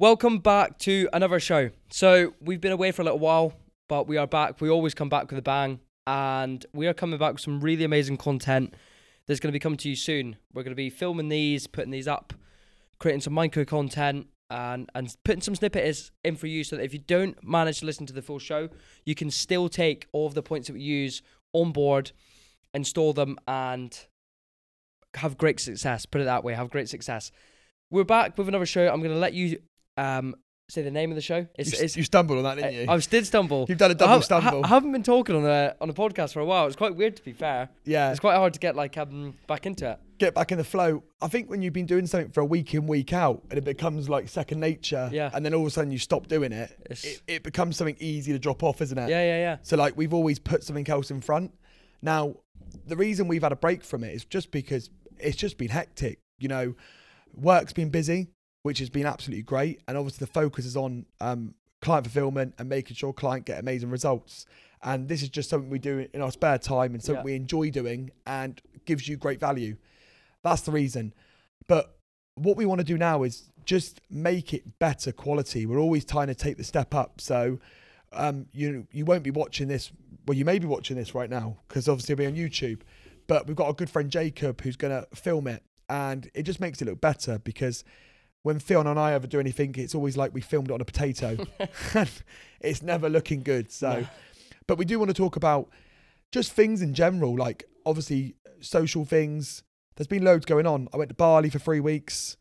Welcome back to another show. So we've been away for a little while, but we are back. We always come back with a bang, and we are coming back with some really amazing content that's going to be coming to you soon. We're going to be filming these, putting these up, creating some Mindco content, and putting some snippets in for you so that if you don't manage to listen to the full show, you can still take all of the points that we use on board, install them, and have great success. Put it that way, have great success. We're back with another show. I'm going to let you... say the name of the show. You stumbled on that, didn't you? I did stumble. You've done a double stumble. I haven't been talking on a podcast for a while. It's quite weird, to be fair. Yeah. It's quite hard to get back into it. Get back in the flow. I think when you've been doing something for a week in, week out, and it becomes like second nature, yeah, and then all of a sudden you stop doing it, it becomes something easy to drop off, isn't it? Yeah. So like we've always put something else in front. Now, the reason we've had a break from it is just because it's just been hectic. You know, work's been busy, which has been absolutely great. And obviously the focus is on client fulfillment and making sure client get amazing results. And this is just something we do in our spare time and something we enjoy doing and gives you great value. That's the reason. But what we want to do now is just make it better quality. We're always trying to take the step up. So you won't be watching this. Well, you may be watching this right now because obviously it'll be on YouTube. But we've got a good friend, Jacob, who's going to film it. And it just makes it look better because... when Fiona and I ever do anything, it's always like we filmed it on a potato. It's never looking good. So, But we do want to talk about just things in general, like obviously social things. There's been loads going on. I went to Bali for 3 weeks,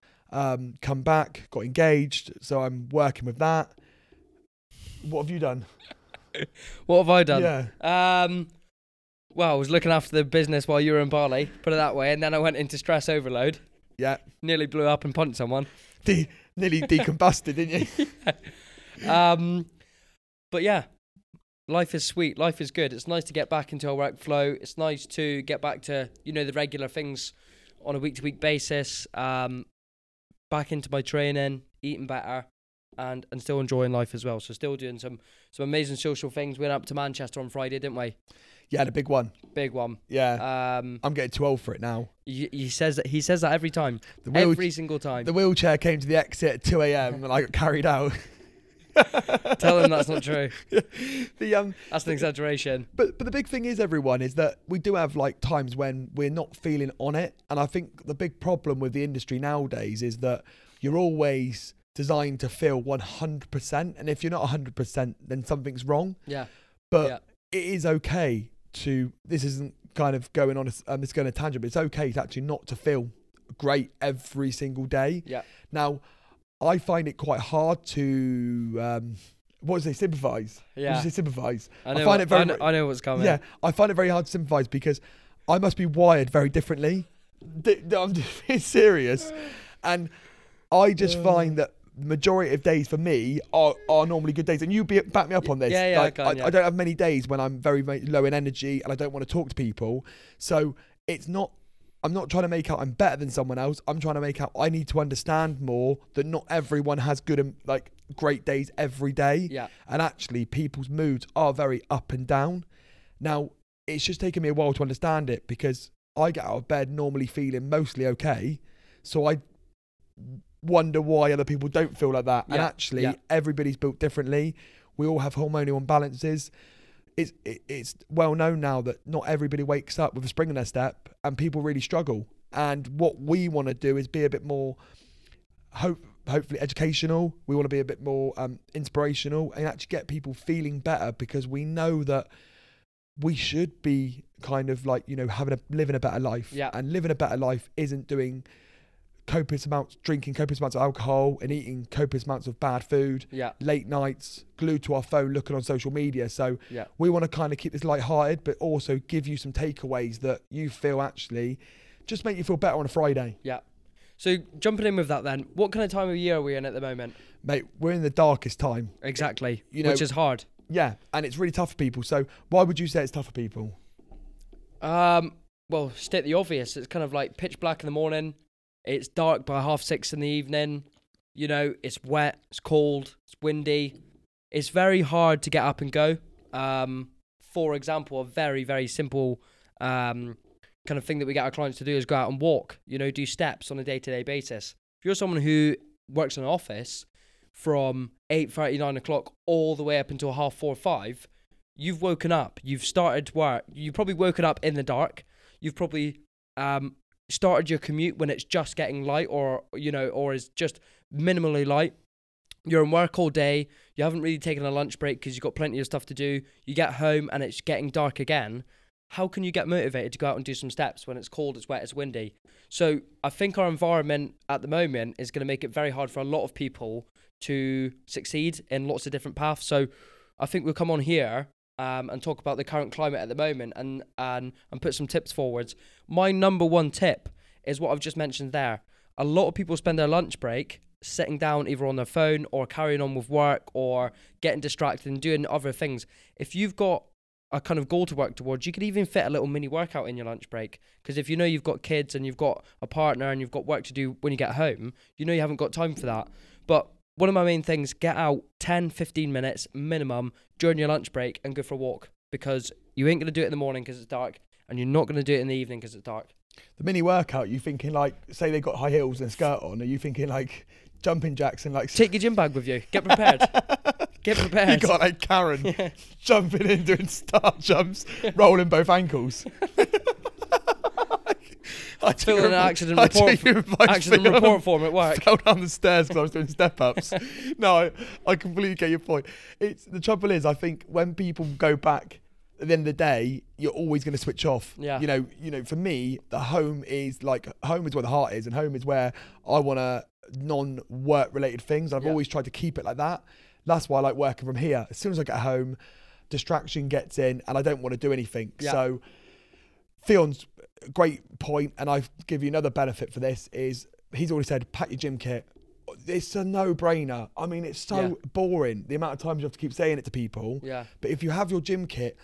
come back, got engaged. So I'm working with that. What have you done? What have I done? Yeah. Well, I was looking after the business while you were in Bali, put it that way. And then I went into stress overload. Yeah. Nearly blew up and punched someone. Nearly decombusted, didn't you? Yeah. But yeah, life is sweet. Life is good. It's nice to get back into our workflow. It's nice to get back to, the regular things on a week-to-week basis, back into my training, eating better, and still enjoying life as well. So still doing some amazing social things. We went up to Manchester on Friday, didn't we? Yeah, the big one. Yeah. I'm getting too old for it now. He says that every time. Every single time. The wheelchair came to the exit at 2 a.m. and I got carried out. Tell him that's not true. That's an exaggeration. But the big thing is, everyone, is that we do have like times when we're not feeling on it. And I think the big problem with the industry nowadays is that you're always designed to feel 100%. And if you're not 100%, then something's wrong. Yeah. But it is okay. This isn't kind of going on it's going to tangent, but it's okay to actually not to feel great every single day. Yeah. Now, I find it quite hard to sympathize. Yeah. What do they sympathize? I know what's coming. Yeah, I find it very hard to sympathize because I must be wired very differently. I'm just being serious, and I just find that majority of days for me are normally good days, and you back me up on this. Yeah, like, I can. I don't have many days when I'm very, very low in energy and I don't want to talk to people. So it's not. I'm not trying to make out I'm better than someone else. I'm trying to make out I need to understand more that not everyone has good and like great days every day. Yeah. And actually, people's moods are very up and down. Now, it's just taken me a while to understand it because I get out of bed normally feeling mostly okay. So I wonder why other people don't feel like that. Yeah, and actually everybody's built differently. We all have hormonal imbalances. It's well known now that not everybody wakes up with a spring in their step, and people really struggle. And what we want to do is be a bit more hopefully educational. We want to be a bit more inspirational and actually get people feeling better, because we know that we should be kind of like, living a better life. Yeah. And living a better life isn't drinking copious amounts of alcohol and eating copious amounts of bad food, late nights, glued to our phone, looking on social media. So we want to kind of keep this lighthearted, but also give you some takeaways that you feel actually just make you feel better on a Friday. Yeah. So jumping in with that then, what kind of time of year are we in at the moment? Mate, we're in the darkest time. Exactly. Which is hard. Yeah. And it's really tough for people. So why would you say it's tough for people? Well, state the obvious. It's kind of like pitch black in the morning. It's dark by 6:30 in the evening. It's wet, it's cold, it's windy. It's very hard to get up and go. For example, a very, very simple kind of thing that we get our clients to do is go out and walk, do steps on a day-to-day basis. If you're someone who works in an office, from 8:30, 9 o'clock all the way up until 4:30, 5. You've woken up, you've started work, you've probably woken up in the dark, you've probably started your commute when it's just getting light, or you know, or is just minimally light. You're in work all day, you haven't really taken a lunch break because you've got plenty of stuff to do. You get home and it's getting dark again. How can you get motivated to go out and do some steps when it's cold, it's wet, it's windy? So I think our environment at the moment is going to make it very hard for a lot of people to succeed in lots of different paths. So I think we'll come on here and talk about the current climate at the moment and put some tips forwards. My number one tip is what I've just mentioned there. A lot of people spend their lunch break sitting down either on their phone or carrying on with work or getting distracted and doing other things. If you've got a kind of goal to work towards, you could even fit a little mini workout in your lunch break, because if you know you've got kids and you've got a partner and you've got work to do when you get home, you know you haven't got time for that. But one of my main things, get out 10-15 minutes minimum during your lunch break and go for a walk, because you ain't going to do it in the morning because it's dark, and you're not going to do it in the evening because it's dark. The mini workout, you thinking like, say they've got high heels and a skirt on, are you thinking like jumping jacks and like... Take your gym bag with you. Get prepared. Get prepared. You got like Karen jumping in, doing star jumps, rolling both ankles. I filled an accident report form at work. Fell down the stairs because I was doing step ups. No, I completely get your point. It's the trouble is, I think when people go back at the end of the day, you're always going to switch off. Yeah. You know, for me, the home is where the heart is, and home is where I want to non-work related things. I've always tried to keep it like that. That's why I like working from here. As soon as I get home, distraction gets in and I don't want to do anything. Yeah. So Theon's great point, and I give you another benefit for this, is he's already said, pack your gym kit. It's a no-brainer. I mean, it's so boring, the amount of times you have to keep saying it to people. Yeah. But if you have your gym kit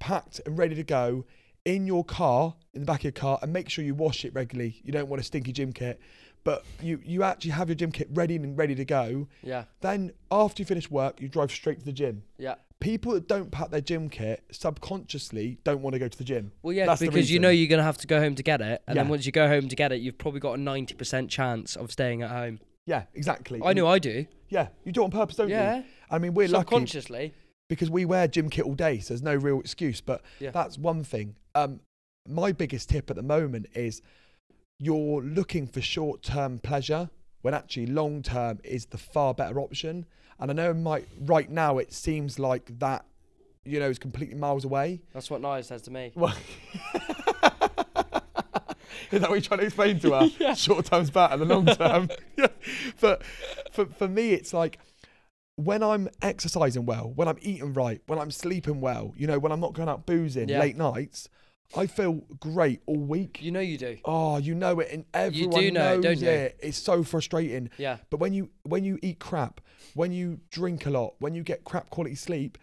packed and ready to go in your car, in the back of your car, and make sure you wash it regularly. You don't want a stinky gym kit. But you actually have your gym kit ready to go. Yeah. Then after you finish work, you drive straight to the gym. Yeah. People that don't pack their gym kit subconsciously don't want to go to the gym. Well, yeah, that's because you know you're going to have to go home to get it. And then once you go home to get it, you've probably got a 90% chance of staying at home. Yeah, exactly. I know I do. Yeah, you do it on purpose, don't you? Yeah. I mean, we're lucky. Subconsciously. Because we wear gym kit all day, so there's no real excuse. But that's one thing. My biggest tip at the moment is... you're looking for short-term pleasure when actually long-term is the far better option. And I know right now it seems like that, you know, is completely miles away. That's what Naya says to me. Well, is that what you're trying to explain to her? Yeah. Short-term's better than long-term. Yeah. But for me, it's like, when I'm exercising well, when I'm eating right, when I'm sleeping well, you know, when I'm not going out boozing late nights, I feel great all week. You know you do. Oh, you know it, and everyone knows it, don't you? It's so frustrating. Yeah. But when you eat crap, when you drink a lot, when you get crap quality sleep,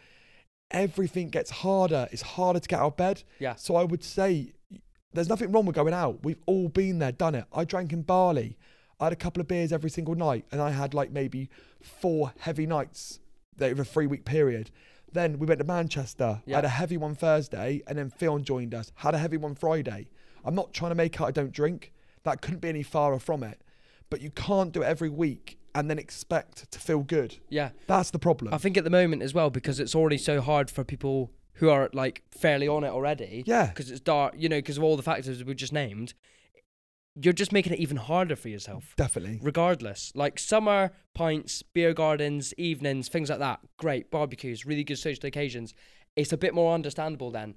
everything gets harder. It's harder to get out of bed. Yeah. So I would say there's nothing wrong with going out. We've all been there, done it. I drank in Bali. I had a couple of beers every single night, and I had like maybe 4 heavy nights over a 3-week period. Then we went to Manchester. Yeah. I had a heavy one Thursday, and then Theon joined us. Had a heavy one Friday. I'm not trying to make out I don't drink. That couldn't be any farther from it. But you can't do it every week and then expect to feel good. Yeah. That's the problem. I think at the moment as well, because it's already so hard for people who are like fairly on it already. Yeah. Because it's dark, you know, because of all the factors we just named. You're just making it even harder for yourself. Definitely. Regardless. Like summer, pints, beer gardens, evenings, things like that. Great. Barbecues, really good social occasions. It's a bit more understandable then.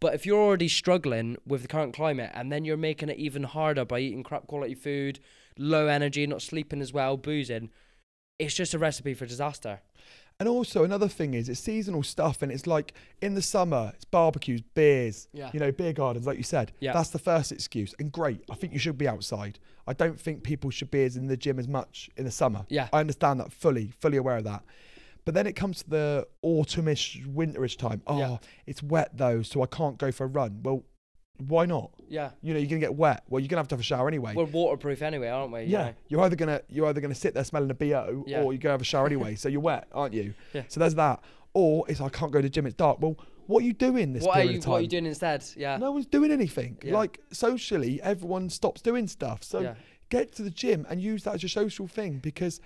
But if you're already struggling with the current climate and then you're making it even harder by eating crap quality food, low energy, not sleeping as well, boozing, it's just a recipe for disaster. And also another thing is it's seasonal stuff, and it's like in the summer, it's barbecues, beers, you know, beer gardens, like you said. Yeah. That's the first excuse. And great, I think you should be outside. I don't think people should be in the gym as much in the summer. Yeah. I understand that fully aware of that. But then it comes to the autumnish, winterish time. Oh, it's wet though, so I can't go for a run. Well, why not? Yeah. You know, you're going to get wet. Well, you're going to have a shower anyway. We're waterproof anyway, aren't we? Yeah. You're either going to sit there smelling a BO or you're going to have a shower anyway. So you're wet, aren't you? Yeah. So there's that. Or it's, I can't go to the gym, it's dark. Well, what are you doing this period of time? What are you doing instead? Yeah. No one's doing anything. Yeah. Like socially, everyone stops doing stuff. So get to the gym and use that as your social thing, because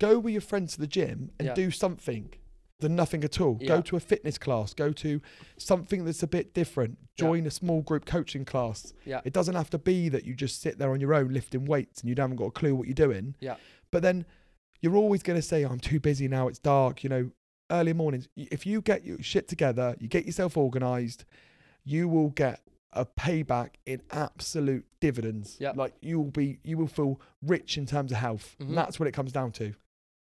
Go with your friends to the gym and do something than nothing at all. Go to a fitness class. Go to something that's a bit different. Join a small group coaching class. It doesn't have to be that you just sit there on your own lifting weights and you haven't got a clue what you're doing. But then you're always going to say, oh, I'm too busy now, it's dark, you know, early mornings. If you get your shit together, you get yourself organised, you will get a payback in absolute dividends. Like you will feel rich in terms of health. And that's what it comes down to.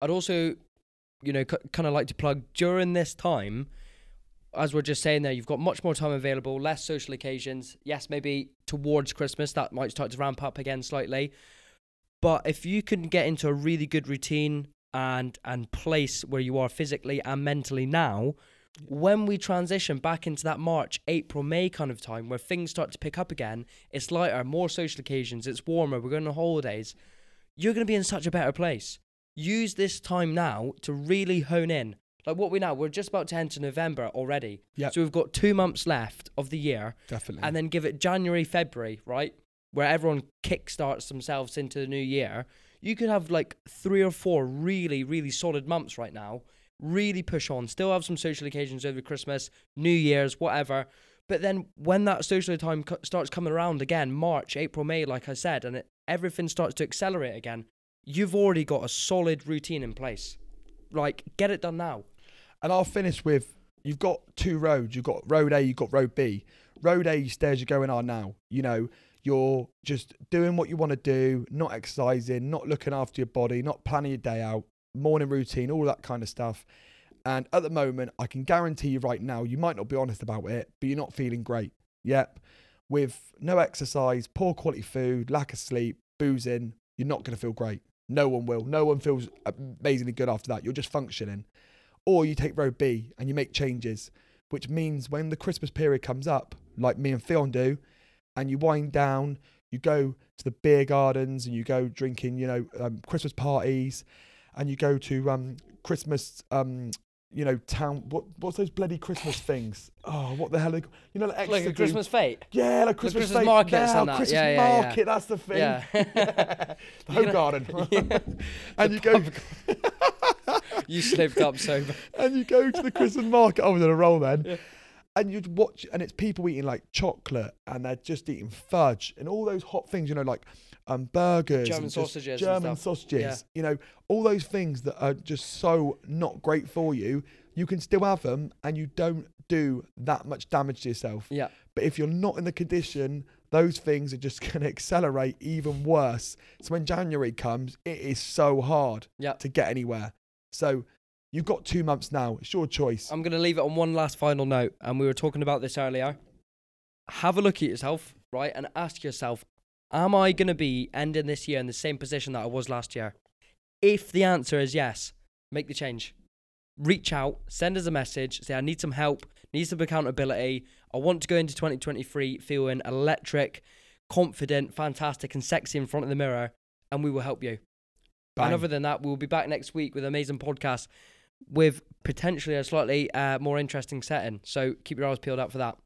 I'd also, you know, kind of like to plug during this time, as we're just saying there, you've got much more time available, less social occasions. Yes, maybe towards Christmas, that might start to ramp up again slightly. But if you can get into a really good routine and place where you are physically and mentally now, when we transition back into that March, April, May kind of time where things start to pick up again, it's lighter, more social occasions, it's warmer, we're going on holidays, you're going to be in such a better place. Use this time now to really hone in. Like what we now, we're just about to enter November already. So we've got 2 months left of the year. Definitely. And then give it January, February, right? Where everyone kickstarts themselves into the new year. You could have like 3 or 4 really, really solid months right now. Really push on. Still have some social occasions over Christmas, New Year's, whatever. But then when that social time starts coming around again, March, April, May, like I said, and everything starts to accelerate again, you've already got a solid routine in place. Like, get it done now. And I'll finish with, you've got 2 roads. You've got road A, you've got road B. Road A, you stay as you're going on now. You know, you're just doing what you want to do, not exercising, not looking after your body, not planning your day out, morning routine, all that kind of stuff. And at the moment, I can guarantee you right now, you might not be honest about it, but you're not feeling great. With no exercise, poor quality food, lack of sleep, boozing, you're not going to feel great. No one will. No one feels amazingly good after that. You're just functioning. Or you take road B and you make changes, which means when the Christmas period comes up, like me and Fionn do, and you wind down, you go to the beer gardens and you go drinking, you know, Christmas parties, and you go to Christmas, you know, town. What's those bloody Christmas things? Oh, what the hell? Are they, you know, like a Christmas fete. Yeah, like Christmas, Christmas fete. Markets now, and that. Christmas market. That's the thing. The home garden. And you go. You slipped up so much. And you go to the Christmas market. I was on a roll then. And you'd watch, and it's people eating like chocolate, and they're just eating fudge and all those hot things, you know, like burgers, German sausages, you know, all those things that are just so not great for you. You can still have them, and you don't do that much damage to yourself. But if you're not in the condition, those things are just going to accelerate even worse. So when January comes, it is so hard to get anywhere. So you've got 2 months now. It's your choice. I'm going to leave it on one last final note. And we were talking about this earlier. Have a look at yourself, right? And ask yourself, am I going to be ending this year in the same position that I was last year? If the answer is yes, make the change. Reach out, send us a message, say, I need some help, need some accountability. I want to go into 2023 feeling electric, confident, fantastic, and sexy in front of the mirror. And we will help you. Bang. And other than that, we'll be back next week with an amazing podcast, with potentially a slightly more interesting setting. So keep your eyes peeled out for that.